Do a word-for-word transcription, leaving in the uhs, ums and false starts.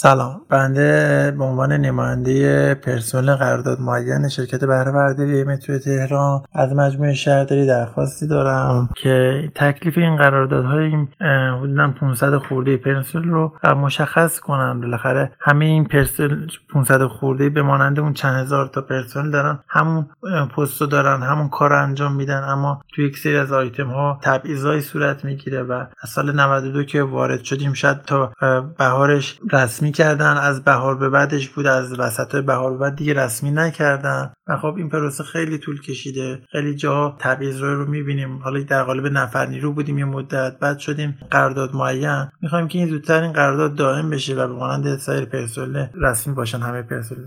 سلام، بنده به عنوان نماینده پرسنل قرارداد معین شرکت بهره‌برداری مترو تهران از مجموعه شهرداری درخواستی دارم که تکلیف این قراردادهای حدوداً پانصد خورده پرسنل رو مشخص کنم. بالاخره همه این پرسنل پانصد خورده به مانند اون چند هزار تا پرسنل دارن، همون پستو دارن، همون کارو انجام میدن، اما توی یک سری از آیتم ها تبعیضای صورت میگیره و از سال نود و دو که وارد شدیم شاید تا بهارش رسمی کردن، از بهار به بعدش بود، از وسط بهار به بعد دیگه رسمی نکردن و خب این پروسه خیلی طول کشیده. خیلی جاها تبعیض رو میبینیم. حالا در قالب نفر نیرو بودیم یه مدت، بعد شدیم قرارداد معین. میخوایم که این زودتر این قرارداد دائم بشه و به مانند سایر پرسنل رسمی باشن همه پرسنل.